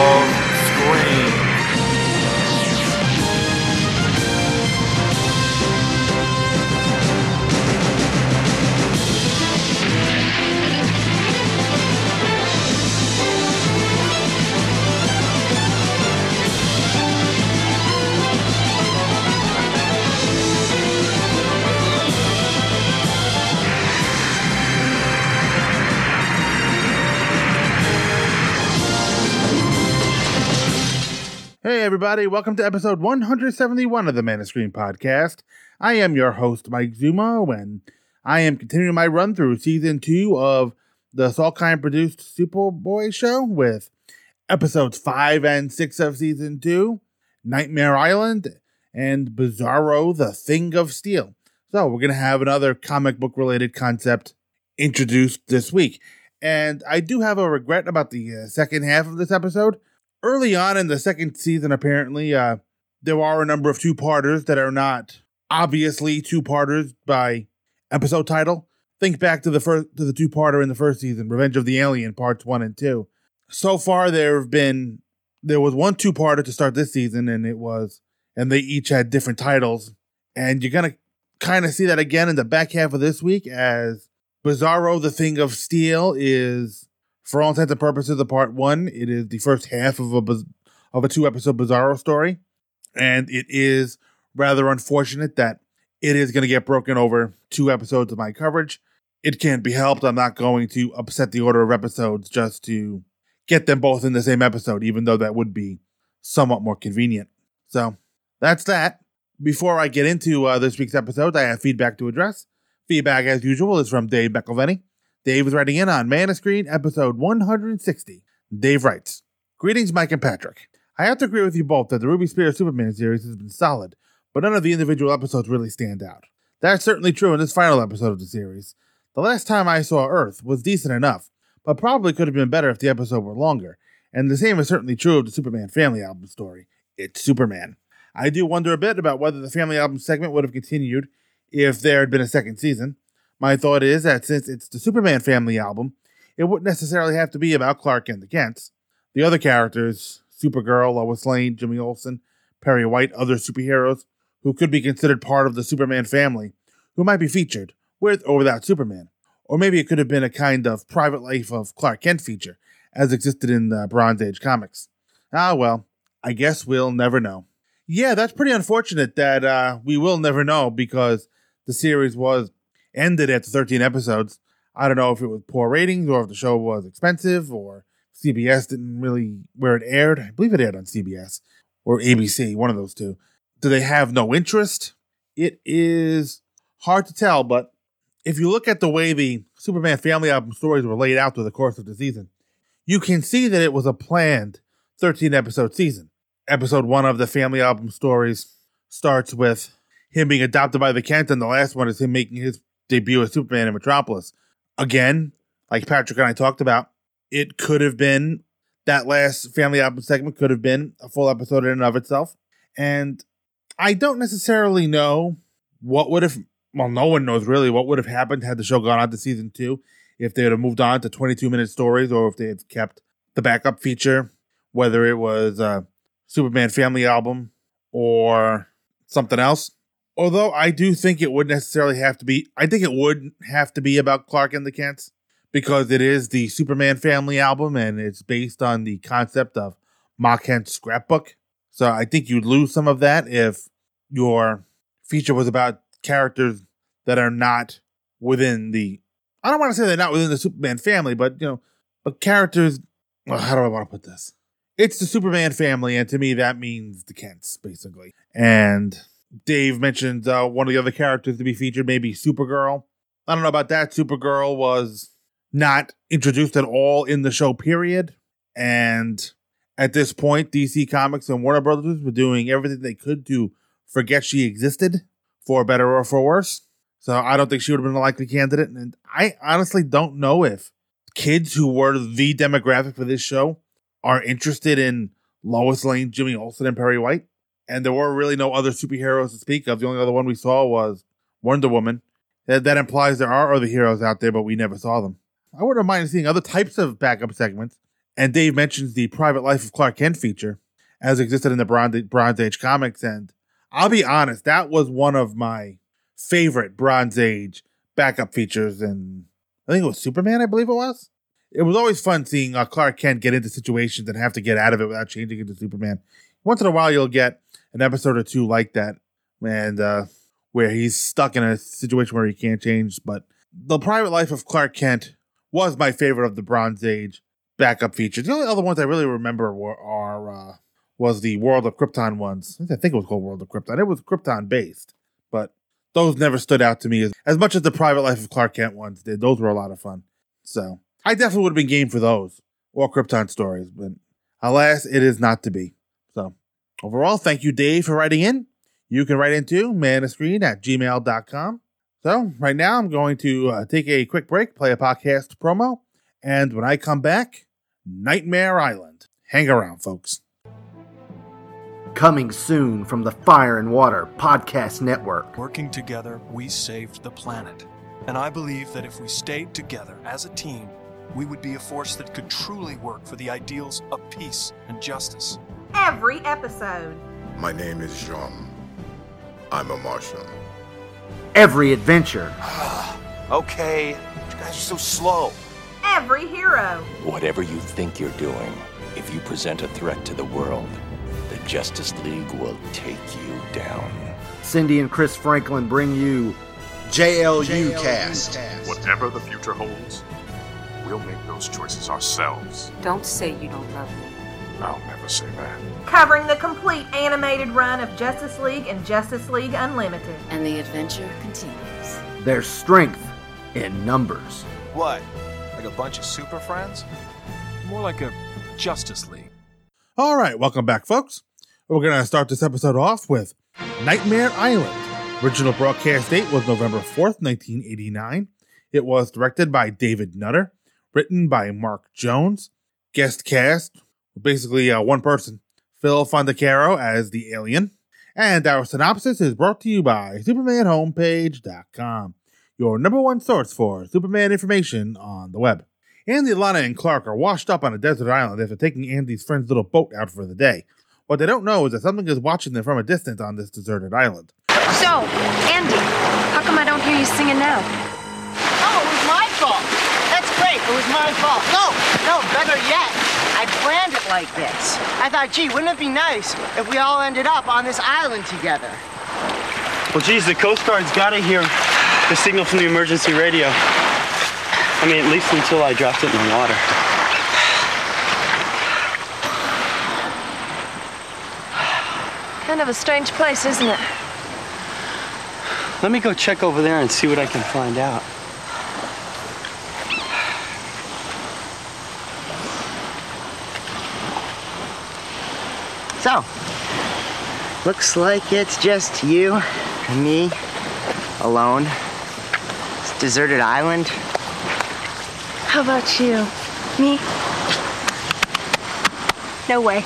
of Screen. Hey everybody, welcome to episode 171 of the Man of Screen podcast. I am your host, Mike Zummo, and I am continuing my run through season 2 of the Salkind-produced Superboy show with episodes 5 and 6 of season 2, Nightmare Island, and Bizarro, the Thing of Steel. So we're going to have another comic book-related concept introduced this week. And I do have a regret about the second half of this episode. Early on in the second season, apparently, there are a number of two-parters that are not obviously two-parters by episode title. Think back to the two-parter in the first season, Revenge of the Alien, Parts 1 and 2. So far, there was one two-parter to start this season, and they each had different titles. And you're going to kind of see that again in the back half of this week as Bizarro, the Thing of Steel is, for all intents and purposes, of part one. It is the first half of a two-episode Bizarro story, and it is rather unfortunate that it is going to get broken over two episodes of my coverage. It can't be helped. I'm not going to upset the order of episodes just to get them both in the same episode, even though that would be somewhat more convenient. So that's that. Before I get into this week's episode, I have feedback to address. Feedback, as usual, is from Dave Beckelvenny. Dave is writing in on Man of Screen, episode 160. Dave writes, "Greetings, Mike and Patrick. I have to agree with you both that the Ruby Spears Superman series has been solid, but none of the individual episodes really stand out. That's certainly true in this final episode of the series. The last time I saw Earth was decent enough, but probably could have been better if the episode were longer, and the same is certainly true of the Superman Family Album story. It's Superman. I do wonder a bit about whether the Family Album segment would have continued if there had been a second season. My thought is that since it's the Superman Family Album, it wouldn't necessarily have to be about Clark and the Kents. The other characters, Supergirl, Lois Lane, Jimmy Olsen, Perry White, other superheroes who could be considered part of the Superman family, who might be featured, with or without Superman. Or maybe it could have been a kind of private life of Clark Kent feature, as existed in the Bronze Age comics. Ah well, I guess we'll never know." Yeah, that's pretty unfortunate that we will never know, because the series was ended after 13 episodes. I don't know if it was poor ratings or if the show was expensive or CBS didn't really, where it aired. I believe it aired on CBS or ABC, one of those two. Do they have no interest? It is hard to tell, but if you look at the way the Superman Family Album stories were laid out through the course of the season, you can see that it was a planned 13-episode season. Episode 1 of the Family Album stories starts with him being adopted by the Kent, and the last one is him making his debut as Superman in Metropolis. Again, like Patrick and I talked about, it could have been, that last Family Album segment could have been a full episode in and of itself. And I don't necessarily know what would have, well, no one knows really what would have happened had the show gone on to season 2, if they would have moved on to 22-minute stories or if they had kept the backup feature, whether it was Superman Family Album or something else. Although I do think it would necessarily have to be, I think it would have to be about Clark and the Kents, because it is the Superman Family Album and it's based on the concept of Ma Kent's scrapbook. So I think you'd lose some of that if your feature was about characters that are not within the, I don't want to say they're not within the Superman family, but, you know, but characters, well, how do I want to put this? It's the Superman family, and to me that means the Kents, basically. And Dave mentioned one of the other characters to be featured, maybe Supergirl. I don't know about that. Supergirl was not introduced at all in the show, period. And at this point, DC Comics and Warner Brothers were doing everything they could to forget she existed, for better or for worse. So I don't think she would have been a likely candidate. And I honestly don't know if kids who were the demographic for this show are interested in Lois Lane, Jimmy Olsen, and Perry White. And there were really no other superheroes to speak of. The only other one we saw was Wonder Woman. That implies there are other heroes out there, but we never saw them. I wouldn't mind seeing other types of backup segments And Dave mentions the Private Life of Clark Kent feature as existed in the Bronze Age comics. And I'll be honest, that was one of my favorite Bronze Age backup features. And I think it was Superman, I believe it was. It was always fun seeing Clark Kent get into situations and have to get out of it without changing into Superman. Once in a while, you'll get an episode or two like that, and where he's stuck in a situation where he can't change. But The Private Life of Clark Kent was my favorite of the Bronze Age backup features. The only other ones I really remember was the World of Krypton ones. I think it was called World of Krypton. It was Krypton-based, but those never stood out to me as much as the Private Life of Clark Kent ones did. Those were a lot of fun. So I definitely would have been game for those or Krypton stories, but alas, it is not to be. So overall, thank you, Dave, for writing in. You can write into manofscreen@gmail.com. So right now I'm going to take a quick break, play a podcast promo, and when I come back, Nightmare Island. Hang around, folks. Coming soon from the Fire and Water Podcast Network. Working together, we saved the planet. And I believe that if we stayed together as a team, we would be a force that could truly work for the ideals of peace and justice. Every episode. My name is Jean. I'm a Martian. Every adventure. Okay, you guys are so slow. Every hero. Whatever you think you're doing, if you present a threat to the world, the Justice League will take you down. Cindy and Chris Franklin bring you JLU cast. Whatever the future holds, we'll make those choices ourselves. Don't say you don't love me. I'll never say that. Covering the complete animated run of Justice League and Justice League Unlimited. And the adventure continues. There's strength in numbers. What? Like a bunch of super friends? More like a Justice League. All right, welcome back, folks. We're going to start this episode off with Nightmare Island. Original broadcast date was November 4th, 1989. It was directed by David Nutter, written by Mark Jones. Guest cast, basically one person, Phil Fondacaro as the alien. And our synopsis is brought to you by supermanhomepage.com, your number one source for Superman information on the web. Andy, Lana, and Clark are washed up on a desert island after taking Andy's friend's little boat out for the day. What they don't know is that something is watching them from a distance on this deserted island. So, Andy, how come I don't hear you singing now? Oh, it was my fault. That's great. It was my fault. No, better yet. I planned it like this. I thought, gee, wouldn't it be nice if we all ended up on this island together? Well, geez, the Coast Guard's got to hear the signal from the emergency radio. I mean, at least until I dropped it in the water. Kind of a strange place, isn't it? Let me go check over there and see what I can find out. So, looks like it's just you and me alone. It's a deserted island. How about you? Me? No way.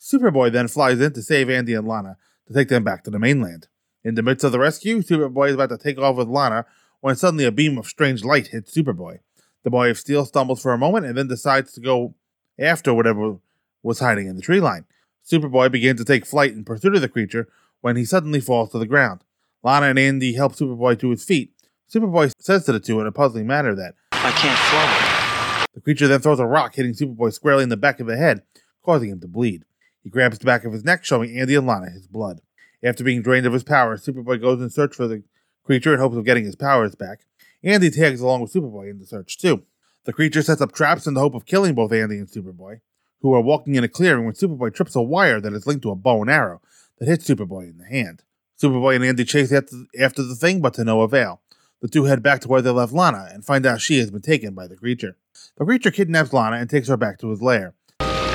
Superboy then flies in to save Andy and Lana to take them back to the mainland. In the midst of the rescue, Superboy is about to take off with Lana when suddenly a beam of strange light hits Superboy. The Boy of Steel stumbles for a moment and then decides to go after whatever was hiding in the tree line. Superboy begins to take flight in pursuit of the creature when he suddenly falls to the ground. Lana and Andy help Superboy to his feet. Superboy says to the two in a puzzling manner that, "I can't fly." The creature then throws a rock, hitting Superboy squarely in the back of the head, causing him to bleed. He grabs the back of his neck, showing Andy and Lana his blood. After being drained of his power, Superboy goes in search for the creature in hopes of getting his powers back. Andy tags along with Superboy in the search, too. The creature sets up traps in the hope of killing both Andy and Superboy, who are walking in a clearing when Superboy trips a wire that is linked to a bow and arrow that hits Superboy in the hand. Superboy and Andy chase after the thing, but to no avail. The two head back to where they left Lana and find out she has been taken by the creature. The creature kidnaps Lana and takes her back to his lair.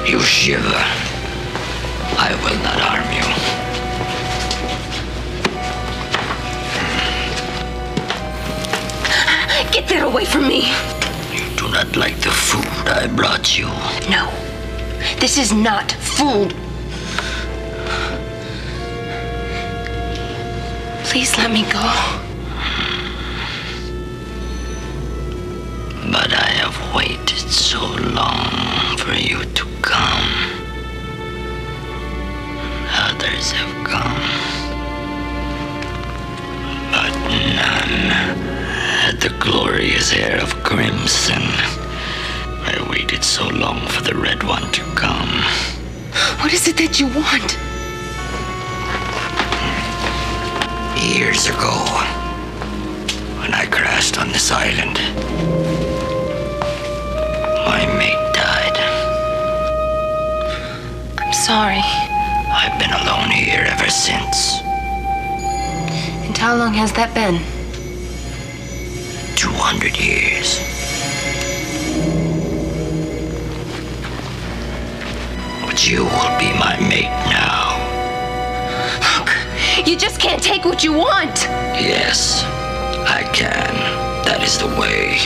You shiver. I will not harm you. Get that away from me! You do not like the food I brought you. No, this is not food. Please let me go. But I have waited so long. for you to come. Others have come, but none had the glorious hair of crimson. I waited so long for the red one to come. What is it that you want? Years ago, when I crashed on this island, my mate died. I'm sorry. I've been alone here ever since. And how long has that been? 200 years. But you will be my mate now. Look, you just can't take what you want. Yes, I can. That is the way.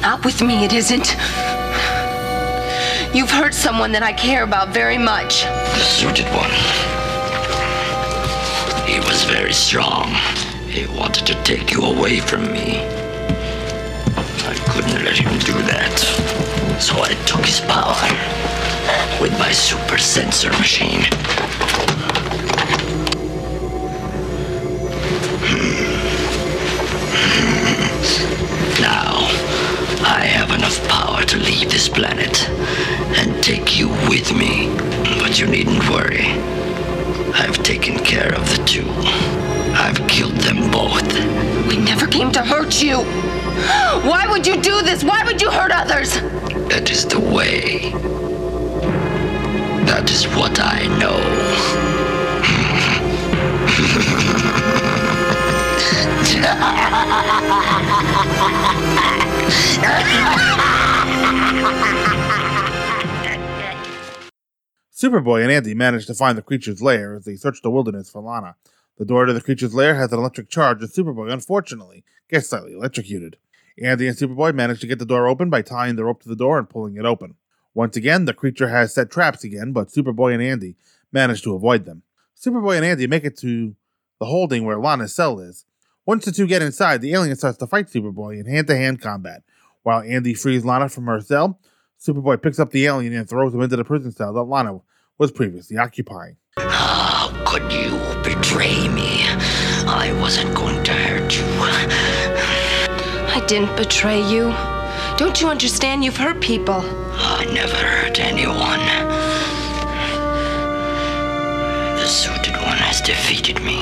Not with me, it isn't. You've hurt someone that I care about very much. The suited one. He was very strong. He wanted to take you away from me. I couldn't let him do that. So I took his power with my super sensor machine. I have enough power to leave this planet and take you with me. But you needn't worry. I've taken care of the two. I've killed them both. We never came to hurt you. Why would you do this? Why would you hurt others? That is the way. That is what I know. Superboy and Andy manage to find the creature's lair as they search the wilderness for Lana. The door to the creature's lair has an electric charge, and Superboy, unfortunately, gets slightly electrocuted. Andy and Superboy manage to get the door open by tying the rope to the door and pulling it open. Once again, the creature has set traps again, but Superboy and Andy manage to avoid them. Superboy and Andy make it to the holding where Lana's cell is. Once the two get inside, the alien starts to fight Superboy in hand-to-hand combat. While Andy frees Lana from her cell, Superboy picks up the alien and throws him into the prison cell that Lana was previously occupying. How could you betray me? I wasn't going to hurt you. I didn't betray you. Don't you understand? You've hurt people. I never hurt anyone. The suited one has defeated me.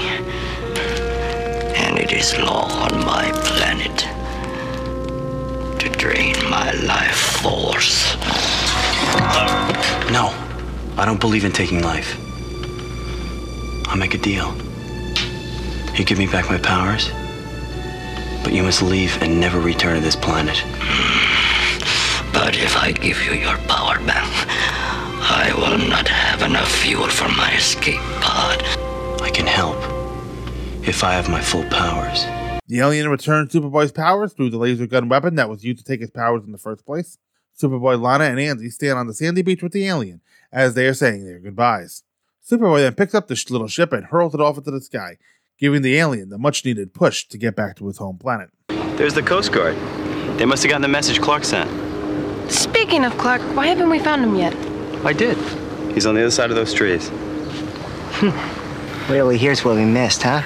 And it is law on my planet to drain my life force. No, I don't believe in taking life. I'll make a deal. You give me back my powers, but you must leave and never return to this planet. But if I give you your power back, I will not have enough fuel for my escape pod. I can help. If I have my full powers. The alien returns Superboy's powers through the laser gun weapon that was used to take his powers in the first place. Superboy, Lana, and Andy stand on the sandy beach with the alien as they are saying their goodbyes. Superboy then picks up the little ship and hurls it off into the sky, giving the alien the much-needed push to get back to his home planet. There's the Coast Guard. They must have gotten the message Clark sent. Speaking of Clark, why haven't we found him yet? I did. He's on the other side of those trees. Really, here's what we missed, huh?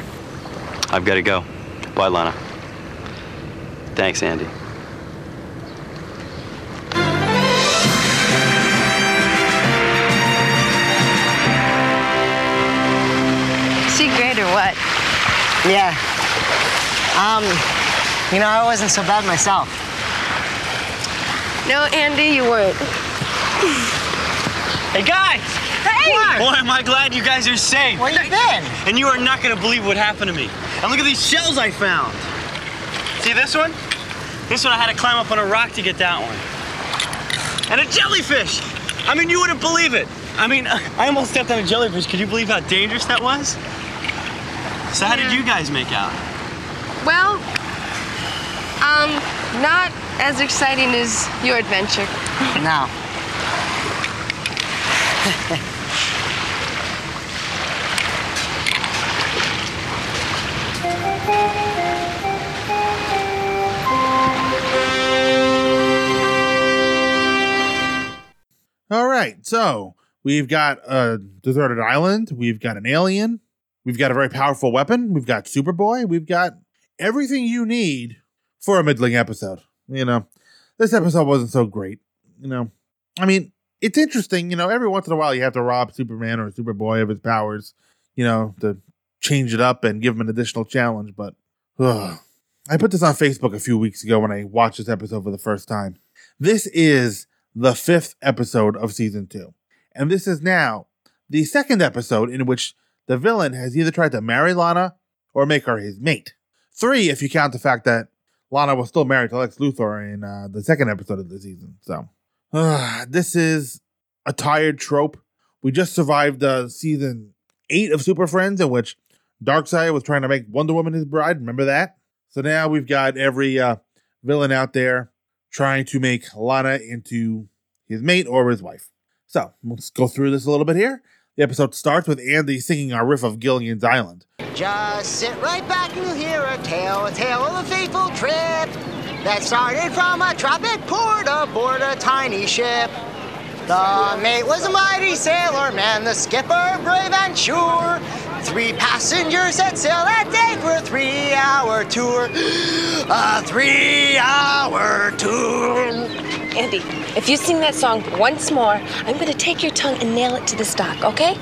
I've got to go. Bye, Lana. Thanks, Andy. Is she great or what? Yeah. I wasn't so bad myself. No, Andy, you weren't. Hey, guys! Hey! Boy, am I glad you guys are safe. Where you been? And you are not going to believe what happened to me. And look at these shells I found. See this one? This one I had to climb up on a rock to get that one. And a jellyfish! I mean, you wouldn't believe it. I almost stepped on a jellyfish. Could you believe how dangerous that was? So how did you guys make out? Well, not as exciting as your adventure. No. right. So we've got a deserted island. We've got an alien. We've got a very powerful weapon. We've got Superboy. We've got everything you need for a middling episode. You know, this episode wasn't so great. You know, I mean, it's interesting. You know, every once in a while you have to rob Superman or Superboy of his powers, you know, to change it up and give him an additional challenge. But I put this on Facebook a few weeks ago when I watched this episode for the first time. This is the 5th episode of season 2. And this is now the 2nd episode in which the villain has either tried to marry Lana or make her his mate. 3 if you count the fact that Lana was still married to Lex Luthor in the 2nd episode of the season. So this is a tired trope. We just survived season 8 of Super Friends, in which Darkseid was trying to make Wonder Woman his bride. Remember that? So now we've got every villain out there trying to make Lana into his mate or his wife. So let's go through this a little bit here. The episode starts with Andy singing our riff of Gilligan's Island. Just sit right back and you'll hear a tale of a fateful trip that started from a tropic port aboard a tiny ship. The mate was a mighty sailor man, the skipper brave and sure. 3 passengers set sail that day for a 3-hour tour. A 3-hour tour. Andy, if you sing that song once more, I'm going to take your tongue and nail it to the dock, okay?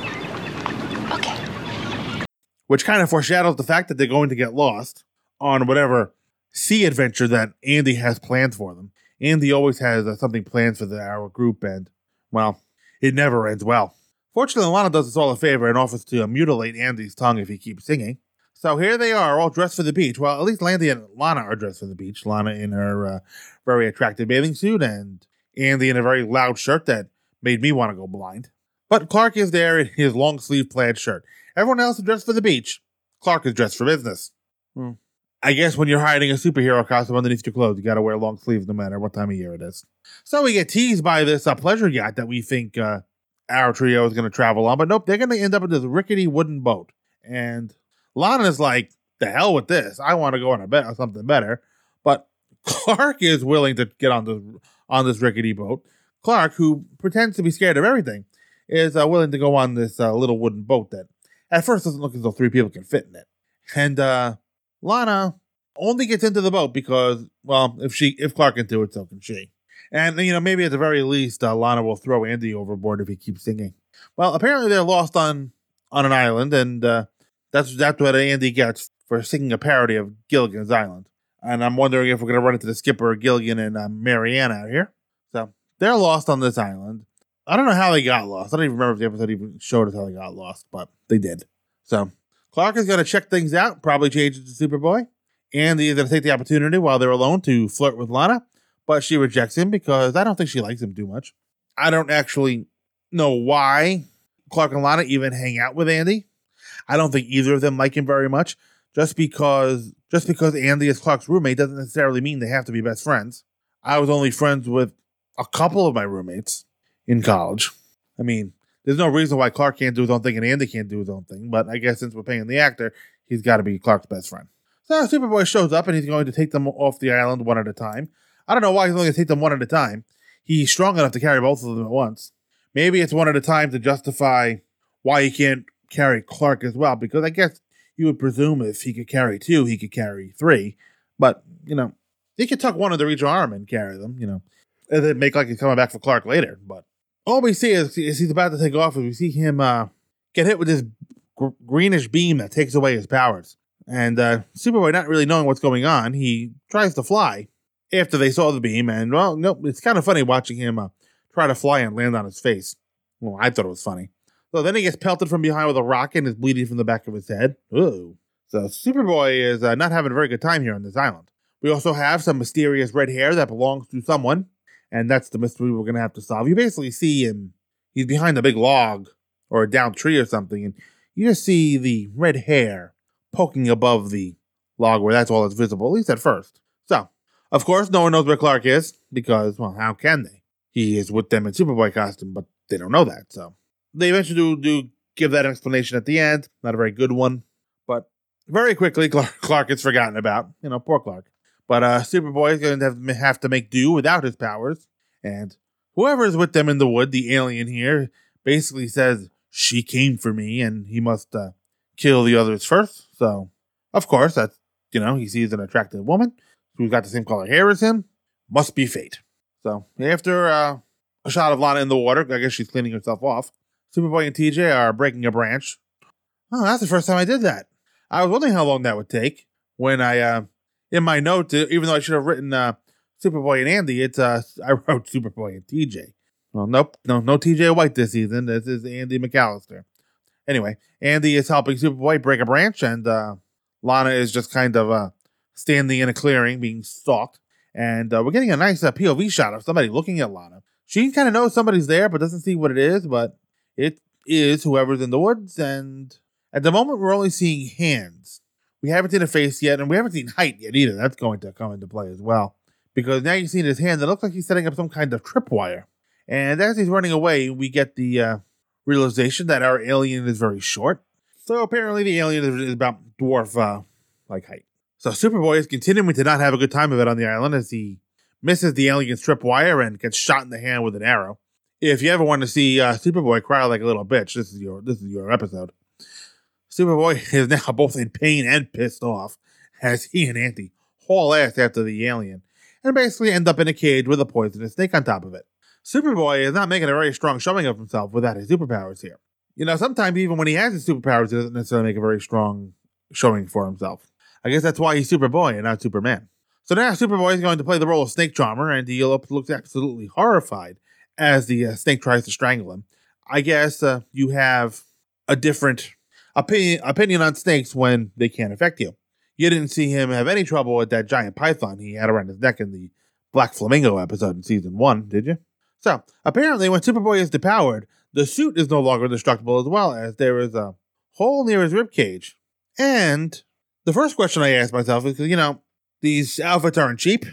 Okay. Which kind of foreshadows the fact that they're going to get lost on whatever sea adventure that Andy has planned for them. Andy always has something planned for our group, and, well, it never ends well. Fortunately, Lana does us all a favor and offers to mutilate Andy's tongue if he keeps singing. So here they are, all dressed for the beach. Well, at least Landy and Lana are dressed for the beach. Lana in her very attractive bathing suit, and Andy in a very loud shirt that made me want to go blind. But Clark is there in his long-sleeve plaid shirt. Everyone else is dressed for the beach. Clark is dressed for business. I guess when you're hiding a superhero costume underneath your clothes, you got to wear long sleeves no matter what time of year it is. So we get teased by this pleasure yacht that we think... our trio is going to travel on, but nope, they're going to end up in this rickety wooden boat. And Lana's like, the hell with this. I want to go on a bet on something better. But Clark is willing to get on this rickety boat. Clark, who pretends to be scared of everything, is willing to go on this little wooden boat that at first doesn't look as though 3 people can fit in it. And Lana only gets into the boat because, well, if Clark can do it, so can she. And, you know, maybe at the very least, Lana will throw Andy overboard if he keeps singing. Well, apparently they're lost on an island, and that's what Andy gets for singing a parody of Gilligan's Island. And I'm wondering if we're going to run into the skipper Gilligan and Marianne out here. So they're lost on this island. I don't know how they got lost. I don't even remember if the episode even showed us how they got lost, but they did. So Clark is going to check things out, probably change it to Superboy. Andy is going to take the opportunity while they're alone to flirt with Lana. But she rejects him because I don't think she likes him too much. I don't actually know why Clark and Lana even hang out with Andy. I don't think either of them like him very much. Just because Andy is Clark's roommate doesn't necessarily mean they have to be best friends. I was only friends with a couple of my roommates in college. I mean, there's no reason why Clark can't do his own thing and Andy can't do his own thing. But I guess since we're paying the actor, he's got to be Clark's best friend. So Superboy shows up and he's going to take them off the island one at a time. I don't know why he's only going to take them one at a time. He's strong enough to carry both of them at once. Maybe it's one at a time to justify why he can't carry Clark as well, because I guess you would presume if he could carry 2, he could carry 3. But, you know, he could tuck one under each arm and carry them, you know, and then make like he's coming back for Clark later. But all we see is he's about to take off, and we see him get hit with this greenish beam that takes away his powers. And Superboy, not really knowing what's going on, he tries to fly. After they saw the beam, and, well, nope, it's kind of funny watching him try to fly and land on his face. Well, I thought it was funny. So then he gets pelted from behind with a rock and is bleeding from the back of his head. Ooh. So Superboy is not having a very good time here on this island. We also have some mysterious red hair that belongs to someone, and that's the mystery we're going to have to solve. You basically see him, he's behind a big log or a downed tree or something, and you just see the red hair poking above the log where that's all that's visible, at least at first. So, of course, no one knows where Clark is because, well, how can they? He is with them in Superboy costume, but they don't know that. So they eventually do give that explanation at the end. Not a very good one, but very quickly Clark is forgotten about. You know, poor Clark. But Superboy is going to have to make do without his powers. And whoever's with them in the wood, the alien here, basically says, she came for me and he must kill the others first. So, of course, that's, you know, he sees an attractive woman who's got the same color hair as him. Must be fate. So, after a shot of Lana in the water, I guess she's cleaning herself off, Superboy and TJ are breaking a branch. Oh, that's the first time I did that. I was wondering how long that would take. When I, in my notes, even though I should have written Superboy and Andy, it's I wrote Superboy and TJ. Well, nope, no TJ White this season. This is Andy McAllister. Anyway, Andy is helping Superboy break a branch, and Lana is just kind of standing in a clearing, being stalked. And we're getting a nice POV shot of somebody looking at Lana. She kind of knows somebody's there, but doesn't see what it is. But it is whoever's in the woods, and at the moment, we're only seeing hands. We haven't seen a face yet, and we haven't seen height yet either. That's going to come into play as well. Because now you've seen his hands. It looks like he's setting up some kind of tripwire. And as he's running away, we get the realization that our alien is very short. So apparently the alien is about dwarf-like height. So Superboy is continuing to not have a good time of it on the island as he misses the alien's tripwire and gets shot in the hand with an arrow. If you ever want to see Superboy cry like a little bitch, this is your episode. Superboy is now both in pain and pissed off as he and Andy haul ass after the alien and basically end up in a cage with a poisonous snake on top of it. Superboy is not making a very strong showing of himself without his superpowers here. You know, sometimes even when he has his superpowers, he doesn't necessarily make a very strong showing for himself. I guess that's why he's Superboy and not Superman. So now Superboy is going to play the role of Snake Charmer, and he looks absolutely horrified as the snake tries to strangle him. I guess you have a different opinion on snakes when they can't affect you. You didn't see him have any trouble with that giant python he had around his neck in the Black Flamingo episode in season 1, did you? So, apparently when Superboy is depowered, the suit is no longer destructible as well, as there is a hole near his ribcage. And the first question I asked myself is, you know, these outfits aren't cheap,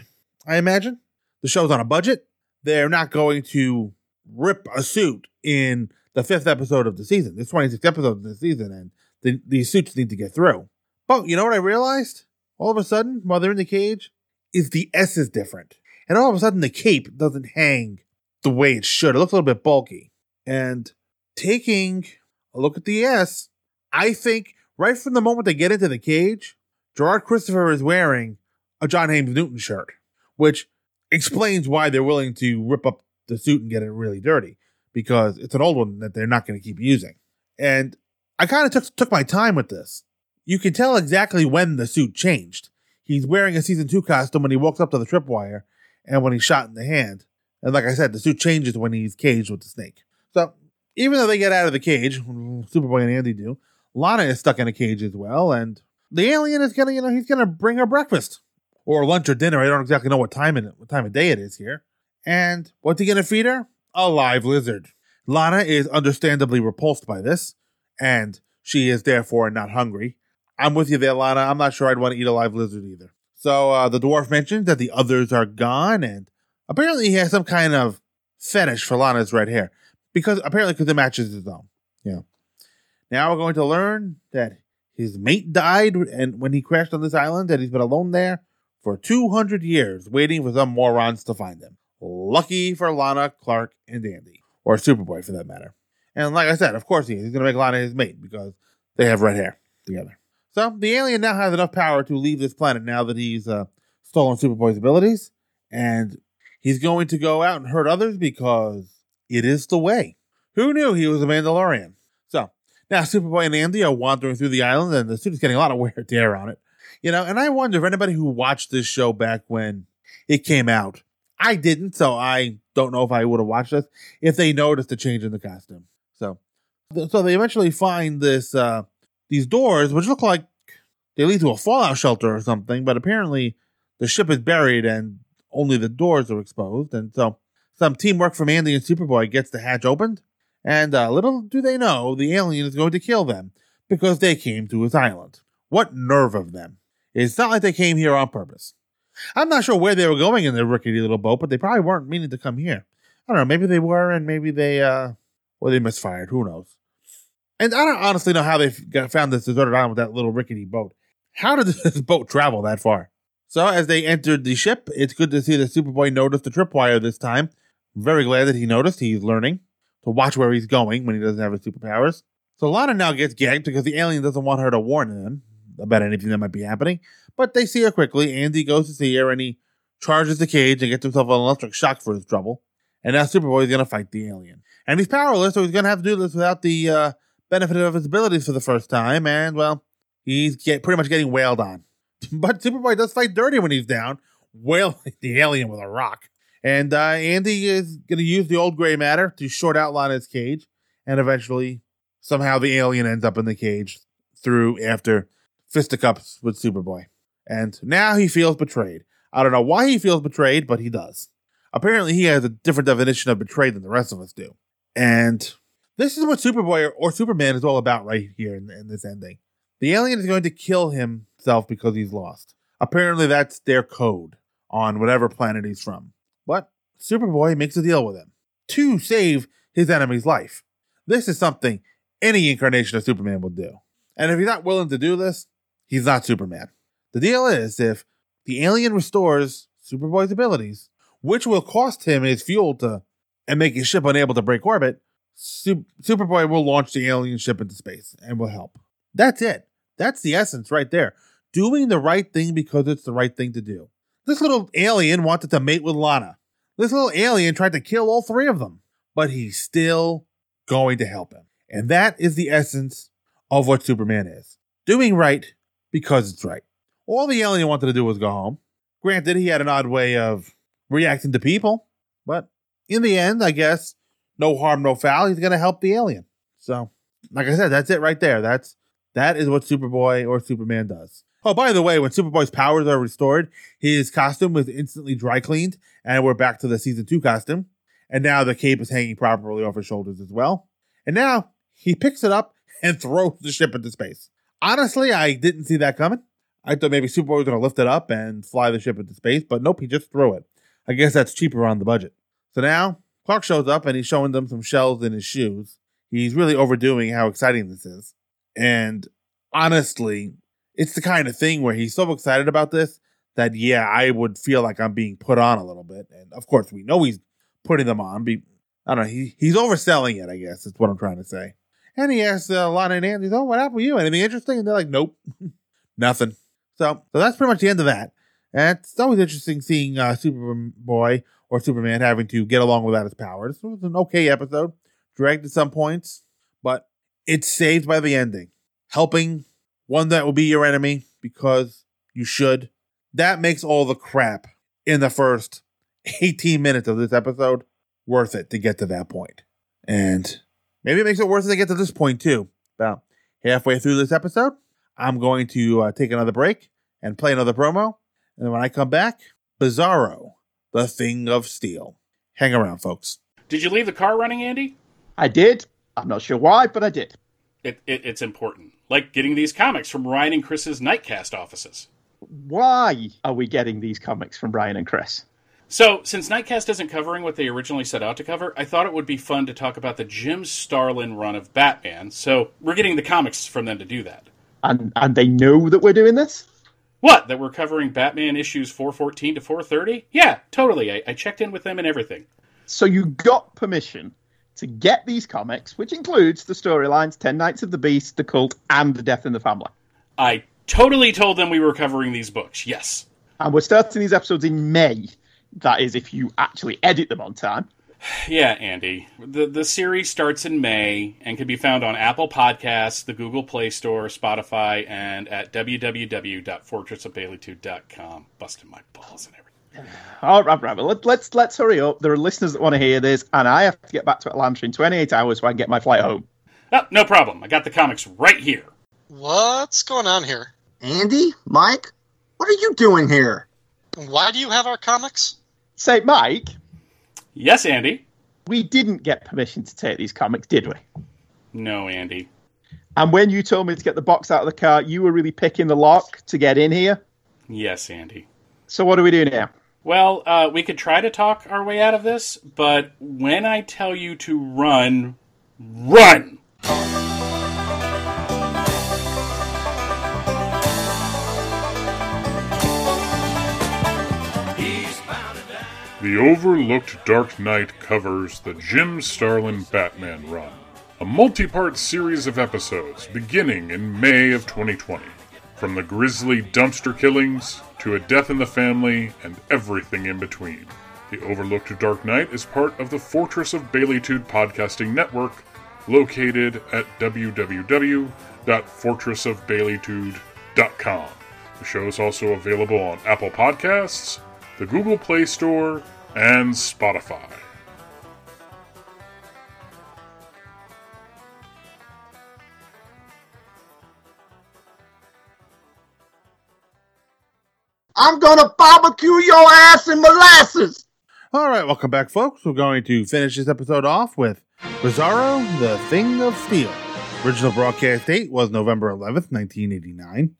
I imagine. The show's on a budget. They're not going to rip a suit in the 5th episode of the season. There's 26 episodes of the season, and these suits need to get through. But you know what I realized? All of a sudden, while they're in the cage, is the S is different. And all of a sudden, the cape doesn't hang the way it should. It looks a little bit bulky. And taking a look at the S, I think right from the moment they get into the cage, Gerard Christopher is wearing a John James Newton shirt, which explains why they're willing to rip up the suit and get it really dirty, because it's an old one that they're not going to keep using. And I kind of took my time with this. You can tell exactly when the suit changed. He's wearing a Season 2 costume when he walks up to the tripwire and when he's shot in the hand. And like I said, the suit changes when he's caged with the snake. So even though they get out of the cage, Superboy and Andy do, Lana is stuck in a cage as well. And the alien is going to, you know, he's going to bring her breakfast or lunch or dinner. I don't exactly know what time of day it is here. And what's he going to feed her? A live lizard. Lana is understandably repulsed by this, and she is therefore not hungry. I'm with you there, Lana. I'm not sure I'd want to eat a live lizard either. So the dwarf mentions that the others are gone, and apparently he has some kind of fetish for Lana's red hair, because it matches his own. Yeah. Now we're going to learn that his mate died and when he crashed on this island, and he's been alone there for 200 years, waiting for some morons to find him. Lucky for Lana, Clark, and Andy, or Superboy for that matter. And like I said, of course he is. He's going to make Lana his mate because they have red hair together. So, the alien now has enough power to leave this planet now that he's stolen Superboy's abilities. And he's going to go out and hurt others because it is the way. Who knew he was a Mandalorian? So, now Superboy and Andy are wandering through the island and the suit is getting a lot of wear and tear on it. You know, and I wonder if anybody who watched this show back when it came out, I didn't, so I don't know if I would have watched this, if they noticed a change in the costume. So they eventually find this... these doors, which look like they lead to a fallout shelter or something, but apparently the ship is buried and only the doors are exposed. And so some teamwork from Andy and Superboy gets the hatch opened. And little do they know, the alien is going to kill them because they came to his island. What nerve of them. It's not like they came here on purpose. I'm not sure where they were going in their rickety little boat, but they probably weren't meaning to come here. I don't know. Maybe they were, and maybe they misfired. Who knows? And I don't honestly know how they found this deserted island with that little rickety boat. How did this boat travel that far? So as they entered the ship, it's good to see that Superboy noticed the tripwire this time, Very glad that he noticed. He's learning to watch where he's going when he doesn't have his superpowers. So Lana now gets gagged because the alien doesn't want her to warn him about anything that might be happening. But they see her quickly. Andy goes to see her and he charges the cage and gets himself an electric shock for his trouble. And now Superboy is going to fight the alien. And he's powerless, so he's going to have to do this without the benefit of his abilities for the first time. And, well, he's pretty much getting wailed on. But Superboy does fight dirty when he's down, wailing the alien with a rock. And Andy is going to use the old gray matter to short out Lana's cage. And eventually, somehow the alien ends up in the cage through after fisticuffs with Superboy. And now he feels betrayed. I don't know why he feels betrayed, but he does. Apparently, he has a different definition of betrayed than the rest of us do. And this is what Superboy or Superman is all about right here in this ending. The alien is going to kill himself because he's lost. Apparently, that's their code on whatever planet he's from. But Superboy makes a deal with him to save his enemy's life. This is something any incarnation of Superman will do. And if he's not willing to do this, he's not Superman. The deal is if the alien restores Superboy's abilities, which will cost him his fuel and make his ship unable to break orbit, Superboy will launch the alien ship into space and will help. That's it. That's the essence right there. Doing the right thing because it's the right thing to do. This little alien wanted to mate with Lana. This little alien tried to kill all three of them, but he's still going to help him. And that is the essence of what Superman is. Doing right because it's right. All the alien wanted to do was go home. Granted, he had an odd way of reacting to people, but in the end, I guess, no harm, no foul. He's going to help the alien. So, like I said, that's it right there. That is what Superboy or Superman does. Oh, by the way, when Superboy's powers are restored, his costume was instantly dry cleaned, and we're back to the season 2 costume. And now the cape is hanging properly off his shoulders as well. And now he picks it up and throws the ship into space. Honestly, I didn't see that coming. I thought maybe Superboy was going to lift it up and fly the ship into space, but nope, he just threw it. I guess that's cheaper on the budget. So now Clark shows up and he's showing them some shells in his shoes. He's really overdoing how exciting this is. And honestly, it's the kind of thing where he's so excited about this that, yeah, I would feel like I'm being put on a little bit. And, of course, we know he's putting them on. I don't know. He's overselling it, I guess, is what I'm trying to say. And he asks Lana and Andy, what happened with you? Anything interesting? And they're like, nope, nothing. So that's pretty much the end of that. And it's always interesting seeing Superboy or Superman having to get along without his powers. It was an okay episode. Dragged at some points. But it's saved by the ending. Helping one that will be your enemy because you should. That makes all the crap in the first 18 minutes of this episode worth it to get to that point. And maybe it makes it worth it to get to this point too. About halfway through this episode, I'm going to take another break and play another promo. And when I come back, Bizarro, the Thing of Steel. Hang around, folks. Did you leave the car running, Andy? I did. I'm not sure why, but I did. It's important. Like getting these comics from Ryan and Chris's Nightcast offices. Why are we getting these comics from Ryan and Chris? So, since Nightcast isn't covering what they originally set out to cover, I thought it would be fun to talk about the Jim Starlin run of Batman, so we're getting the comics from them to do that. And they know that we're doing this? What, that we're covering Batman issues 414 to 430? Yeah, totally. I checked in with them and everything. So you got permission to get these comics, which includes the storylines 10 Nights of the Beast, The Cult, and The Death in the Family. I totally told them we were covering these books, yes. And we're starting these episodes in May. That is, if you actually edit them on time. Yeah, Andy. The series starts in May and can be found on Apple Podcasts, the Google Play Store, Spotify, and at www.fortressofbaileytude.com. Busting my balls and everything. All right, let's hurry up. There are listeners that want to hear this, and I have to get back to Atlanta in 28 hours so I can get my flight home. Oh, no problem. I got the comics right here. What's going on here? Andy? Mike? What are you doing here? Why do you have our comics? Say, Mike? Yes, Andy? We didn't get permission to take these comics, did we? No, Andy. And when you told me to get the box out of the car, you were really picking the lock to get in here? Yes, Andy. So what do we do now? Well, we could try to talk our way out of this, but when I tell you to run, run! The overlooked Dark Knight covers the Jim Starlin Batman run, a multi-part series of episodes beginning in May of 2020. From the grisly dumpster killings, to a death in the family, and everything in between. The Overlooked Dark Knight is part of the Fortress of Baileytude podcasting network, located at www.fortressofbaileytude.com. The show is also available on Apple Podcasts, the Google Play Store, and Spotify. I'm going to barbecue your ass in molasses! All right, welcome back, folks. We're going to finish this episode off with Bizarro, the Thing of Steel. Original broadcast date was November 11th, 1989.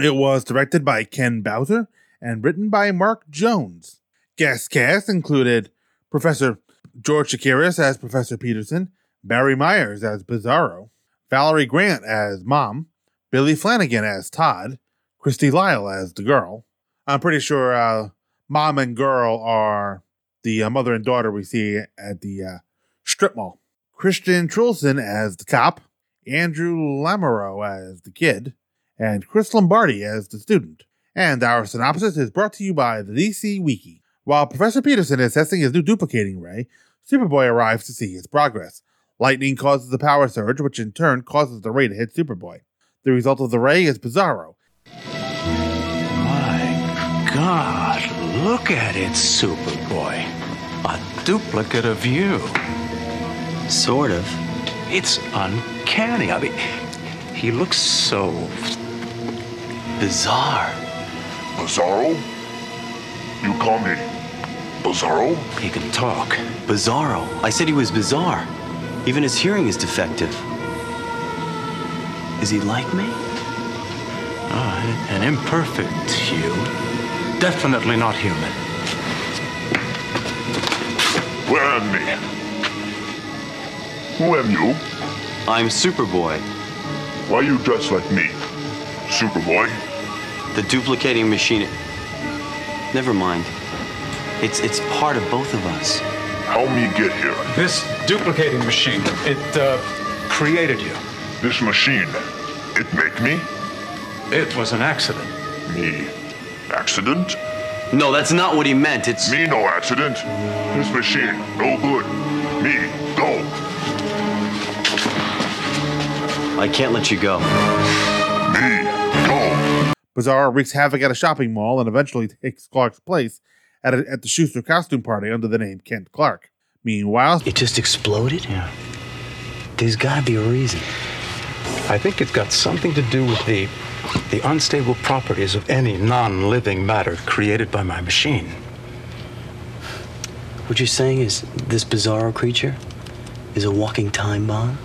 It was directed by Ken Bowser and written by Mark Jones. Guest cast included Professor George Chakiris as Professor Peterson, Barry Myers as Bizarro, Valerie Grant as Mom, Billy Flanagan as Todd, Christy Lyle as the girl. I'm pretty sure Mom and Girl are the mother and daughter we see at the strip mall. Christian Trulson as the cop, Andrew Lamoureux as the kid, and Chris Lombardi as the student. And our synopsis is brought to you by the DC Wiki. While Professor Peterson is testing his new duplicating ray, Superboy arrives to see his progress. Lightning causes the power surge, which in turn causes the ray to hit Superboy. The result of the ray is Bizarro. God, look at it, Superboy. A duplicate of you. Sort of. It's uncanny. I mean, he looks so bizarre. Bizarro? You call me Bizarro? He can talk. Bizarro. I said he was bizarre. Even his hearing is defective. Is he like me? An imperfect hue. Definitely not human. Where am I? Who am you? I'm Superboy. Why are you dressed like me, Superboy? The duplicating machine... Never mind. It's part of both of us. How'd me get here? This duplicating machine, it created you. This machine, it make me? It was an accident. Me? Accident? No, that's not what he meant. It's... Me, no accident. This machine, no good. Me, go. I can't let you go. Me, go. Bizarro wreaks havoc at a shopping mall and eventually takes Clark's place at the Schuster costume party under the name Kent Clark. Meanwhile... It just exploded? Yeah. There's got to be a reason. I think it's got something to do with the unstable properties of any non-living matter created by my machine. What you're saying is this Bizarro creature is a walking time bomb?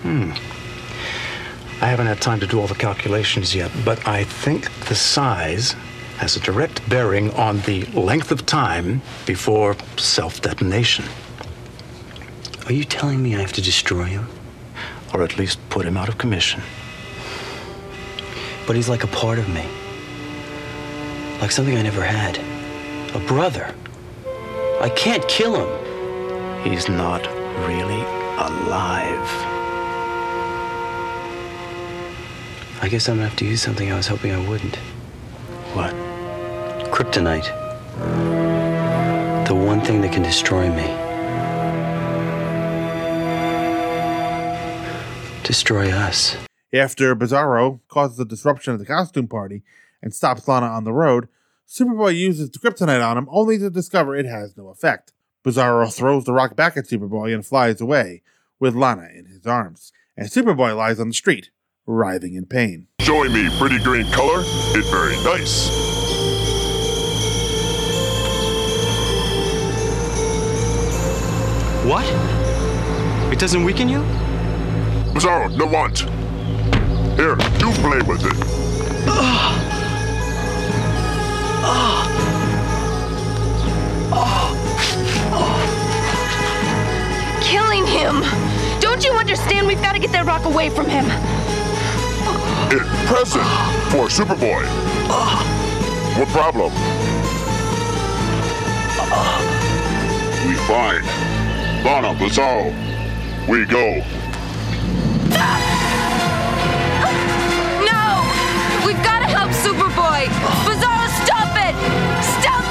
I haven't had time to do all the calculations yet, but I think the size has a direct bearing on the length of time before self-detonation. Are you telling me I have to destroy him? Or at least put him out of commission? But he's like a part of me. Like something I never had. A brother. I can't kill him. He's not really alive. I guess I'm gonna have to use something I was hoping I wouldn't. What? Kryptonite. The one thing that can destroy me. Destroy us. After Bizarro causes a disruption at the costume party and stops Lana on the road, Superboy uses the kryptonite on him only to discover it has no effect. Bizarro throws the rock back at Superboy and flies away, with Lana in his arms. And Superboy lies on the street, writhing in pain. Showing me pretty green color, it's very nice. What? It doesn't weaken you? Bizarro, no want. Here, you play with it. Killing him! Don't you understand? We've got to get that rock away from him. It present for Superboy. What problem? we find. Lana Bizarro, we go. No! We've got to help Superboy! Bizarro, stop it! Stop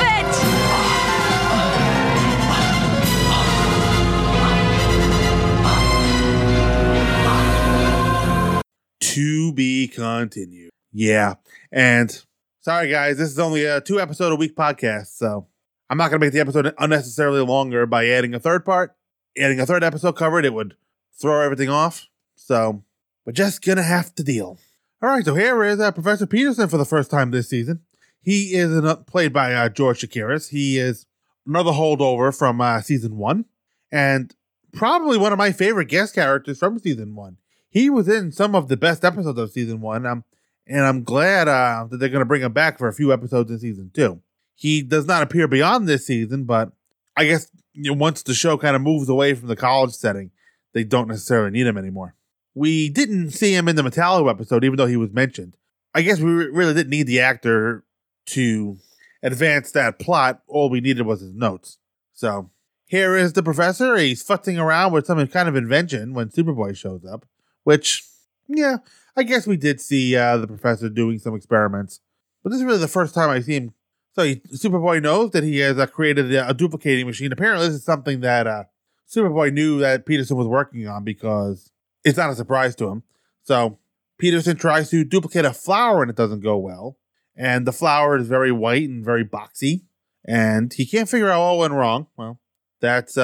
it! To be continued. Yeah, and... sorry, guys, this is only a 2-episode-a-week podcast, so I'm not going to make the episode unnecessarily longer by adding a third part. Adding a third episode covered, it would throw everything off, so we're just going to have to deal. All right, so here is Professor Peterson for the first time this season. He is played by George Chakiris. He is another holdover from Season 1, and probably one of my favorite guest characters from Season 1. He was in some of the best episodes of Season 1, and I'm glad that they're going to bring him back for a few episodes in Season 2. He does not appear beyond this season, but I guess once the show kind of moves away from the college setting, they don't necessarily need him anymore. We didn't see him in the Metallo episode, even though he was mentioned. I guess we really didn't need the actor to advance that plot. All we needed was his notes. So here is the professor. He's futzing around with some kind of invention when Superboy shows up, which, yeah... I guess we did see the professor doing some experiments, but this is really the first time I see him. So Superboy knows that he has created a duplicating machine. Apparently, this is something that Superboy knew that Peterson was working on because it's not a surprise to him. So Peterson tries to duplicate a flower and it doesn't go well. And the flower is very white and very boxy. And he can't figure out what went wrong. Well, that's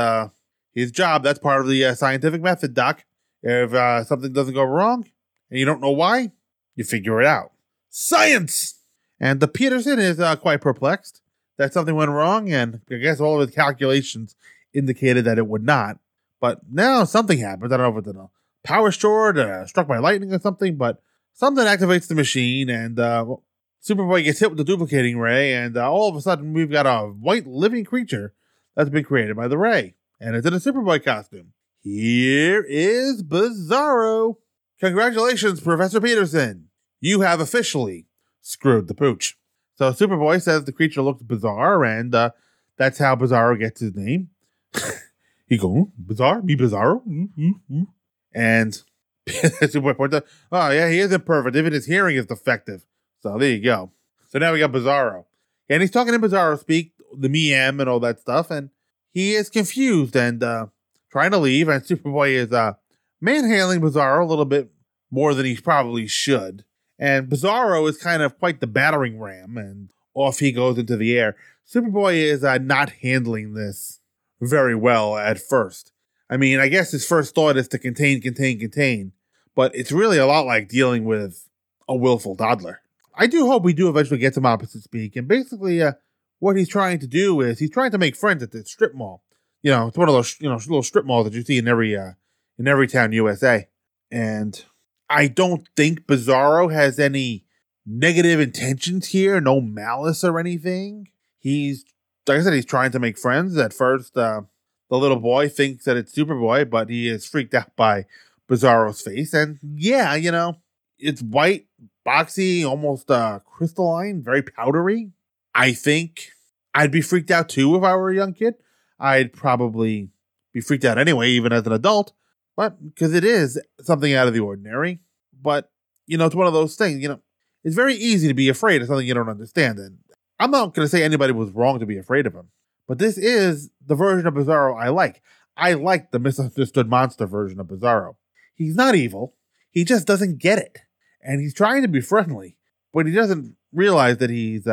his job. That's part of the scientific method, Doc. If something doesn't go wrong, and you don't know why, you figure it out. Science! And the Peterson is quite perplexed that something went wrong, and I guess all of his calculations indicated that it would not. But now something happens. I don't know if it's a power sword, struck by lightning or something, but something activates the machine, and Superboy gets hit with the duplicating ray, and all of a sudden we've got a white living creature that's been created by the ray, and it's in a Superboy costume. Here is Bizarro. Congratulations, Professor Peterson. You have officially screwed the pooch. So Superboy says the creature looks bizarre, and that's how Bizarro gets his name. He goes, bizarre? Me Bizarro? Mm-hmm. And Superboy points out, oh, yeah, he is imperfect. Even his hearing is defective. So there you go. So now we got Bizarro. And he's talking in Bizarro speak, the meam and all that stuff, and he is confused and trying to leave, and Superboy is... manhandling Bizarro a little bit more than he probably should. And Bizarro is kind of quite the battering ram, and off he goes into the air. Superboy is not handling this very well at first. I mean, I guess his first thought is to contain, but it's really a lot like dealing with a willful toddler. I do hope we do eventually get some opposite speak, and basically what he's trying to do is he's trying to make friends at the strip mall. You know, it's one of those little strip malls that you see in every town USA. And I don't think Bizarro has any negative intentions here, no malice or anything. He's, like I said, he's trying to make friends. At first, the little boy thinks that it's Superboy, but he is freaked out by Bizarro's face. And yeah, it's white, boxy, almost crystalline, very powdery. I think I'd be freaked out too if I were a young kid. I'd probably be freaked out anyway, even as an adult. Because it is something out of the ordinary. But, it's one of those things, it's very easy to be afraid of something you don't understand. And I'm not going to say anybody was wrong to be afraid of him. But this is the version of Bizarro I like. I like the misunderstood monster version of Bizarro. He's not evil. He just doesn't get it. And he's trying to be friendly. But he doesn't realize that he's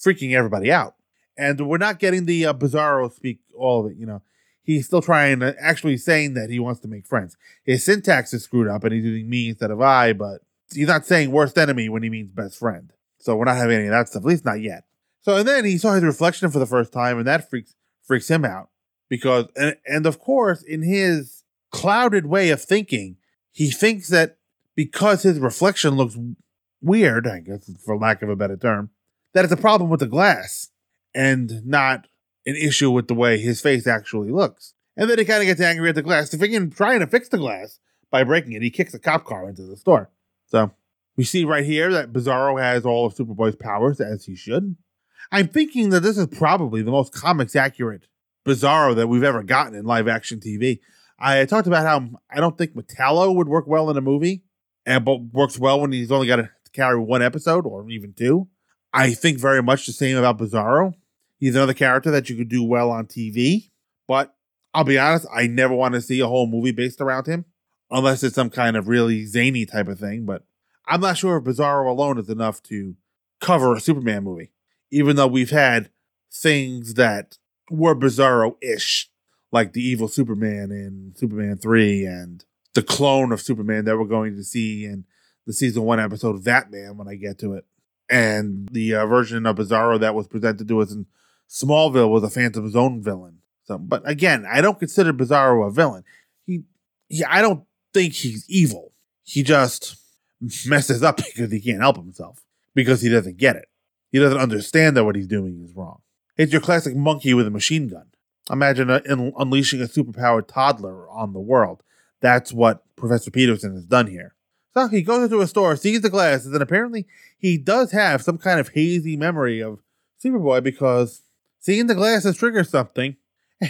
freaking everybody out. And we're not getting the Bizarro speak all of it, He's still trying to actually saying that he wants to make friends. His syntax is screwed up and he's using me instead of I, but he's not saying worst enemy when he means best friend. So we're not having any of that stuff, at least not yet. So, and then he saw his reflection for the first time and that freaks him out because, and of course, in his clouded way of thinking, he thinks that because his reflection looks weird, I guess for lack of a better term, that it's a problem with the glass and not an issue with the way his face actually looks. And then he kind of gets angry at the glass, trying to fix the glass by breaking it. He kicks a cop car into the store. So we see right here that Bizarro has all of Superboy's powers, as he should. I'm thinking that this is probably the most comics accurate Bizarro that we've ever gotten in live action TV. I talked about how I don't think Metallo would work well in a movie, but works well when he's only got to carry one episode or even two. I think very much the same about Bizarro. He's another character that you could do well on TV, but I'll be honest, I never want to see a whole movie based around him unless it's some kind of really zany type of thing. But I'm not sure if Bizarro alone is enough to cover a Superman movie, even though we've had things that were Bizarro-ish, like the evil Superman in Superman 3 and the clone of Superman that we're going to see in the season 1 episode of That Man when I get to it. And the version of Bizarro that was presented to us in Smallville was a Phantom Zone villain. So, but again, I don't consider Bizarro a villain. I don't think he's evil. He just messes up because he can't help himself, because he doesn't get it. He doesn't understand that what he's doing is wrong. It's your classic monkey with a machine gun. Imagine unleashing a superpowered toddler on the world. That's what Professor Peterson has done here. So he goes into a store, sees the glasses, and apparently he does have some kind of hazy memory of Superboy, because seeing the glasses triggers something,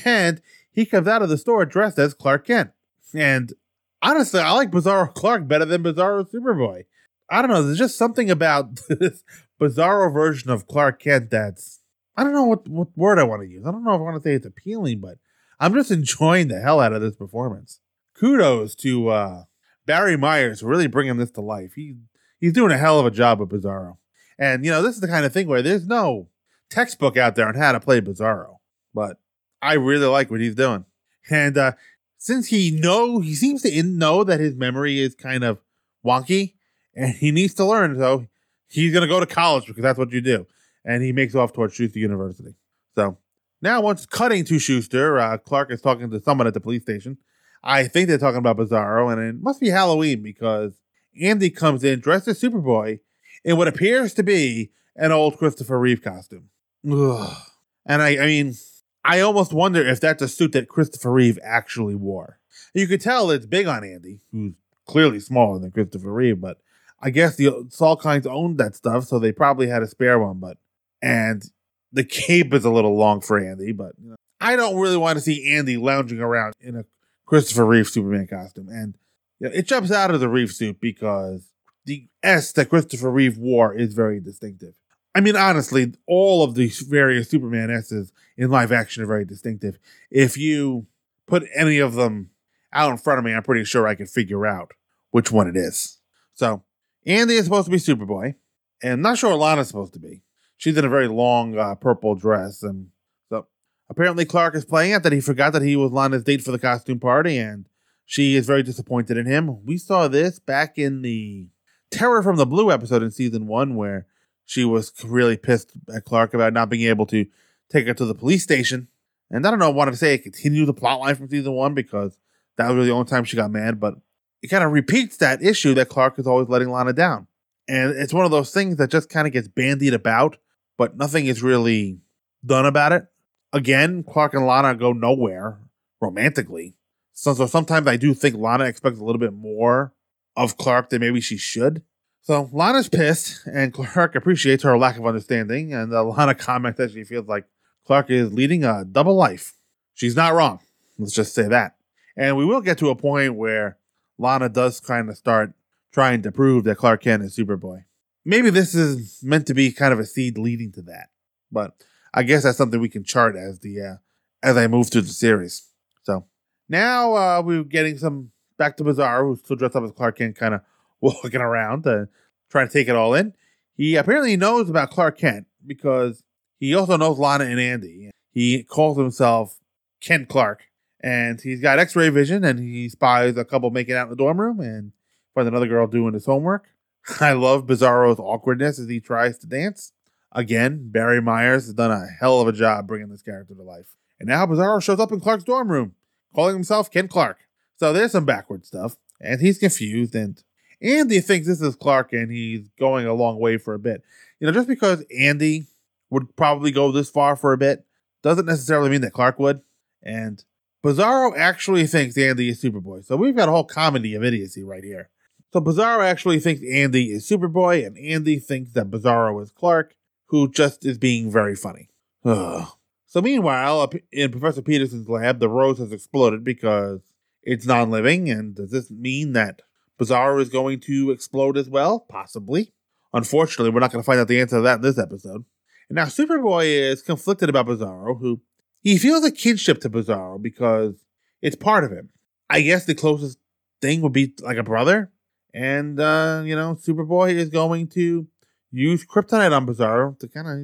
and he comes out of the store dressed as Clark Kent. And honestly, I like Bizarro Clark better than Bizarro Superboy. I don't know, there's just something about this Bizarro version of Clark Kent that's, I don't know what word I want to use. I don't know if I want to say it's appealing, but I'm just enjoying the hell out of this performance. Kudos to Barry Myers for really bringing this to life. He's doing a hell of a job with Bizarro. And, you know, this is the kind of thing where there's no textbook out there on how to play Bizarro, but I really like what he's doing. And since he seems to know that his memory is kind of wonky, and he needs to learn, so he's going to go to college because that's what you do. And he makes off towards Schuster University. So now once cutting to Schuster, Clark is talking to someone at the police station. I think they're talking about Bizarro, and it must be Halloween because Andy comes in dressed as Superboy in what appears to be an old Christopher Reeve costume. Ugh. And I mean, I almost wonder if that's a suit that Christopher Reeve actually wore. You could tell it's big on Andy, who's clearly smaller than Christopher Reeve, but I guess the Salkinds owned that stuff, so they probably had a spare one. And the cape is a little long for Andy, but you know, I don't really want to see Andy lounging around in a Christopher Reeve Superman costume. And you know, it jumps out of the Reeve suit because the S that Christopher Reeve wore is very distinctive. I mean, honestly, all of the various Superman S's in live action are very distinctive. If you put any of them out in front of me, I'm pretty sure I can figure out which one it is. So Andy is supposed to be Superboy, and not sure Lana's supposed to be. She's in a very long purple dress, and so apparently Clark is playing it that he forgot that he was Lana's date for the costume party, and she is very disappointed in him. We saw this back in the Terror from the Blue episode in season 1, where she was really pissed at Clark about not being able to take her to the police station. And I don't know, I wanted to say it continued the plot line from season 1 because that was really the only time she got mad, but it kind of repeats that issue that Clark is always letting Lana down. And it's one of those things that just kind of gets bandied about, but nothing is really done about it. Again, Clark and Lana go nowhere romantically. So sometimes I do think Lana expects a little bit more of Clark than maybe she should. So Lana's pissed, and Clark appreciates her lack of understanding. And Lana comments that she feels like Clark is leading a double life. She's not wrong. Let's just say that. And we will get to a point where Lana does kind of start trying to prove that Clark Kent is Superboy. Maybe this is meant to be kind of a seed leading to that, but I guess that's something we can chart as the as I move through the series. So now we're getting some back to Bizarro, who's still dressed up as Clark Kent, kind of walking around trying to take it all in. He apparently knows about Clark Kent because he also knows Lana and Andy. He calls himself Kent Clark, and he's got X-ray vision, and he spies a couple making out in the dorm room and finds another girl doing his homework. I love Bizarro's awkwardness as he tries to dance. Again, Barry Myers has done a hell of a job bringing this character to life. And now Bizarro shows up in Clark's dorm room, calling himself Ken Clark. So there's some backward stuff, and he's confused, and Andy thinks this is Clark, and he's going a long way for a bit. You know, just because Andy would probably go this far for a bit doesn't necessarily mean that Clark would. And Bizarro actually thinks Andy is Superboy. So we've got a whole comedy of idiocy right here. So Bizarro actually thinks Andy is Superboy, and Andy thinks that Bizarro is Clark, who just is being very funny. Ugh. So meanwhile, up in Professor Peterson's lab, the rose has exploded because it's non-living. And does this mean that Bizarro is going to explode as well? Possibly. Unfortunately, we're not going to find out the answer to that in this episode. And now Superboy is conflicted about Bizarro, who he feels a kinship to Bizarro because it's part of him. I guess the closest thing would be like a brother. And, Superboy is going to use kryptonite on Bizarro to kind of,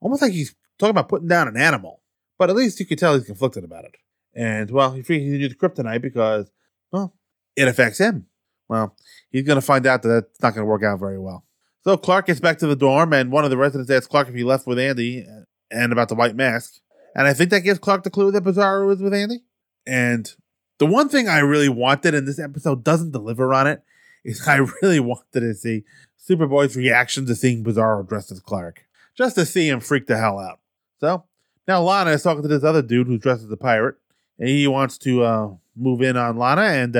almost like he's talking about putting down an animal. But at least you can tell he's conflicted about it. And, well, he figures he's going to use kryptonite because, well, it affects him. Well, he's going to find out that that's not going to work out very well. So Clark gets back to the dorm, and one of the residents asks Clark if he left with Andy and about the white mask. And I think that gives Clark the clue that Bizarro is with Andy. And the one thing I really wanted, and this episode doesn't deliver on it, is I really wanted to see Superboy's reaction to seeing Bizarro dressed as Clark. Just to see him freak the hell out. So, now Lana is talking to this other dude who's dressed as a pirate. And he wants to move in on Lana, and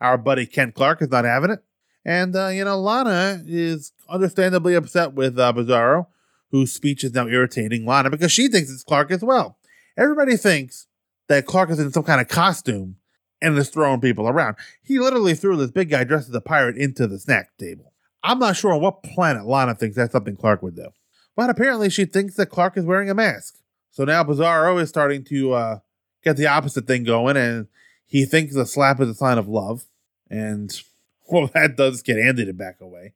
our buddy Kent Clark is not having it. And, Lana is understandably upset with Bizarro, whose speech is now irritating Lana because she thinks it's Clark as well. Everybody thinks that Clark is in some kind of costume and is throwing people around. He literally threw this big guy dressed as a pirate into the snack table. I'm not sure on what planet Lana thinks that's something Clark would do. But apparently she thinks that Clark is wearing a mask. So now Bizarro is starting to get the opposite thing going, and he thinks a slap is a sign of love. And, well, that does get Andy to back away.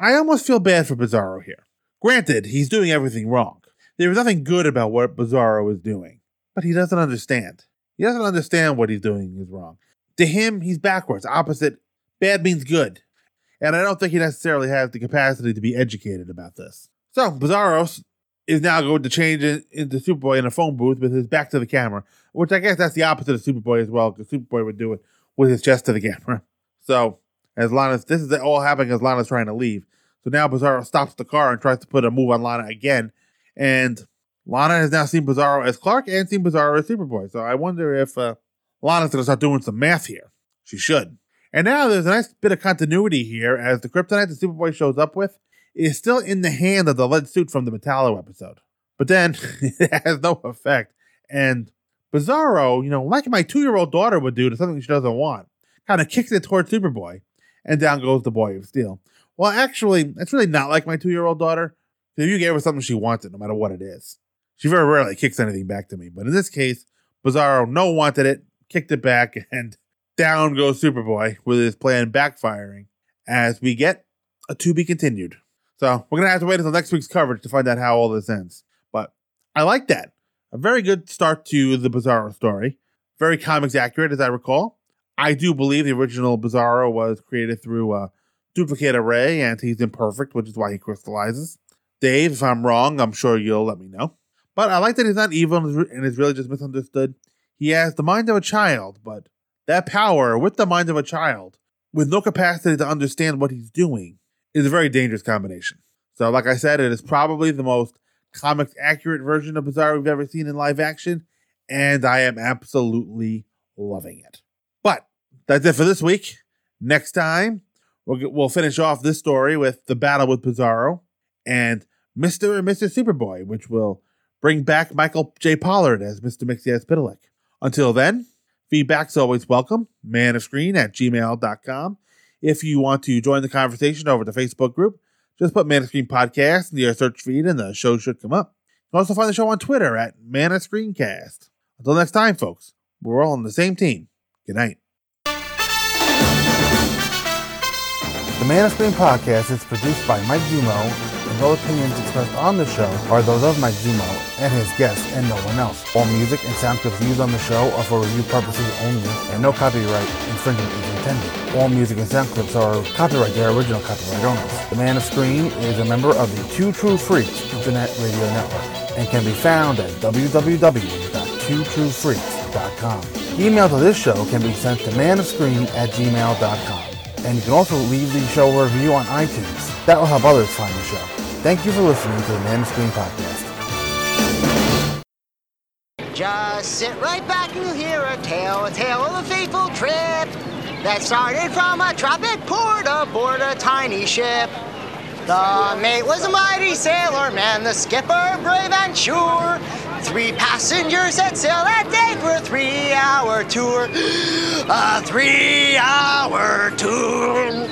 I almost feel bad for Bizarro here. Granted, he's doing everything wrong. There is nothing good about what Bizarro is doing. But he doesn't understand. He doesn't understand what he's doing is wrong. To him, he's backwards. Opposite, bad means good. And I don't think he necessarily has the capacity to be educated about this. So, Bizarro is now going to change into Superboy in a phone booth with his back to the camera, which I guess that's the opposite of Superboy as well, because Superboy would do it with his chest to the camera. So, this is all happening as Lana's trying to leave. So now Bizarro stops the car and tries to put a move on Lana again. And Lana has now seen Bizarro as Clark and seen Bizarro as Superboy. So I wonder if Lana's going to start doing some math here. She should. And now there's a nice bit of continuity here as the kryptonite that Superboy shows up with is still in the hand of the lead suit from the Metallo episode. But then it has no effect. And Bizarro, like my 2-year-old daughter would do to something she doesn't want, kind of kicks it towards Superboy. And down goes the Boy of Steel. Well, actually, that's really not like my 2-year-old daughter. If you gave her something, she wants it no matter what it is. She very rarely kicks anything back to me. But in this case, Bizarro wanted it, kicked it back, and down goes Superboy with his plan backfiring as we get a to be continued. So we're going to have to wait until next week's coverage to find out how all this ends. But I like that. A very good start to the Bizarro story. Very comics accurate, as I recall. I do believe the original Bizarro was created through a duplicate array, and he's imperfect, which is why he crystallizes. Dave, if I'm wrong, I'm sure you'll let me know. But I like that he's not evil and is really just misunderstood. He has the mind of a child, but that power with the mind of a child, with no capacity to understand what he's doing, is a very dangerous combination. So like I said, it is probably the most comics accurate version of Bizarro we've ever seen in live action, and I am absolutely loving it. But that's it for this week. Next time, we'll finish off this story with the battle with Bizarro and Mr. and Mrs. Superboy, which will bring back Michael J. Pollard as Mr. Mixy-Ass Pitalik. Until then, feedback's always welcome. manofscreen@gmail.com. If you want to join the conversation over the Facebook group, just put Man of Screen Podcast in your search feed and the show should come up. You can also find the show on Twitter at @manofscreencast. Until next time, folks, we're all on the same team. Good night. The Man of Screen Podcast is produced by Mike Zummo. All opinions expressed on the show are those of Mike Zummo and his guests and no one else. All music and sound clips used on the show are for review purposes only and no copyright infringement is intended. All music and sound clips are copyright their original copyright owners. The Man of Screen is a member of the Two True Freaks Internet Radio Network and can be found at www.twotruefreaks.com. Email to this show can be sent to manofscreen@gmail.com. And you can also leave the show a review on iTunes. That will help others find the show. Thank you for listening to the Man of Screen Podcast. Just sit right back and you'll hear a tale of a fateful trip that started from a tropic port aboard a tiny ship. The mate was a mighty sailor man, the skipper brave and sure. Three passengers that sail that day for a 3-hour tour. A 3-hour tour.